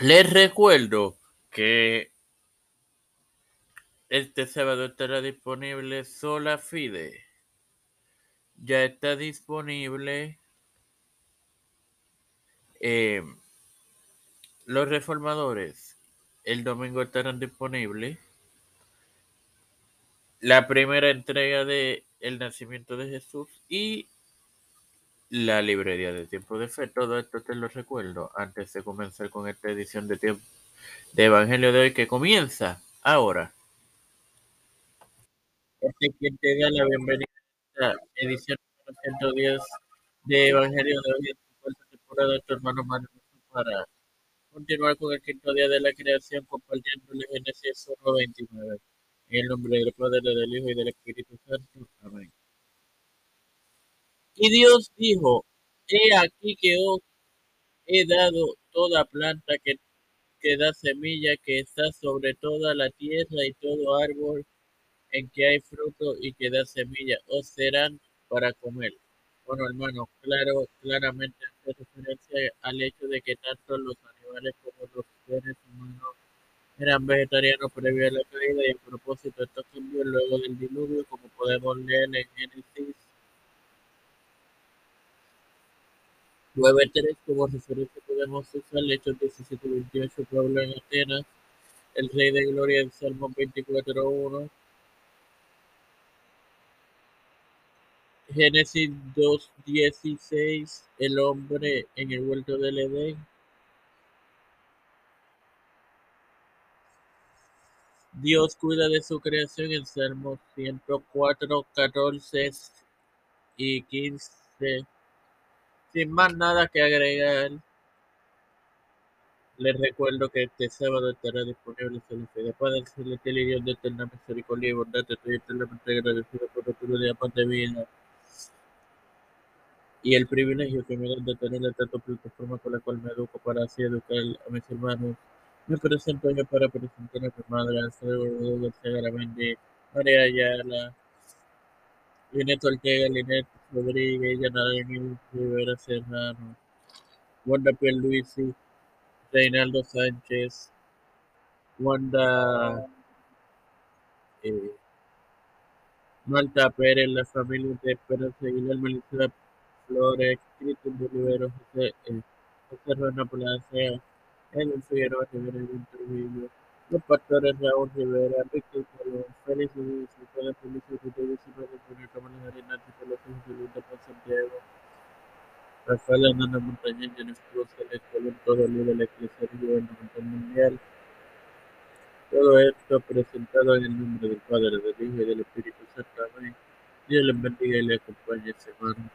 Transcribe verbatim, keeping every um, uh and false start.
Les recuerdo que este sábado estará disponible Sola Fide. Ya está disponible eh, Los Reformadores. El domingo estarán disponibles la primera entrega de El Nacimiento de Jesús y la librería de Tiempo de Fe. Todo esto te lo recuerdo antes de comenzar con esta edición de, tiempo, de Evangelio de hoy, que comienza ahora. Este es quien te da la bienvenida a esta edición ciento diez de Evangelio de hoy, en su cuarta temporada, de tu hermano Manuel, para continuar con el quinto día de la creación, compartiendo el Génesis uno veintinueve. En el nombre del Padre, del Hijo y del Espíritu Santo. Amén. Y Dios dijo: He aquí que os he dado toda planta que, que da semilla, que está sobre toda la tierra, y todo árbol en que hay fruto y que da semilla, os serán para comer. Bueno, hermanos, claro, claramente hace referencia al hecho de que tanto los animales como los seres humanos eran vegetarianos previo a la caída, y el propósito de estos cambios luego del diluvio, como podemos leer en Génesis nueve tres, como referencia podemos usar Hechos diecisiete veintiocho, Pablo en Atenas, el Rey de Gloria en Salmos veinticuatro uno, Génesis dos dieciséis, el hombre en el huerto del Edén, Dios cuida de su creación en Salmos ciento cuatro, catorce y quince. Sin más nada que agregar, les recuerdo que este sábado estará disponible el Padre Celestial y Dios de eterna misericordia y bondad. Estoy eternamente agradecido por tu día, paz de vida y el privilegio que me dan de tener la tantas plataformas con la cual me educo para así educar a mis hermanos. Me presento yo para presentar a mi madre, al Salvador García Garamendi, María Ayala, Linet Ortega, Linet Rodríguez, Yanadín Rivera Serrano, Wanda Pierluisi, Reinaldo Sánchez, Wanda eh, Marta Pérez, la familia de Esperanza Aguilar, Melissa Flores, Cristian Bolivero, José, eh, José Rona Plaza, Edwin Figueroa Rivera, Edwin Trujillo, los pastores Raúl Rivera, Víctor Colón, Félix Luis, Nicolás Félix, Rodríguez, Antonio Cámara de Arenal, Nicolás Luis de Paz Santiago, Rafael Hernández Montañez, Jennifer Cruz, Alex Colón, todo el líder de la Iglesia Gubernamental Mundial. Todo esto presentado en el nombre del Padre, del Hijo y del Espíritu Santo. Amén. Dios les bendiga y les acompañe, hermanos.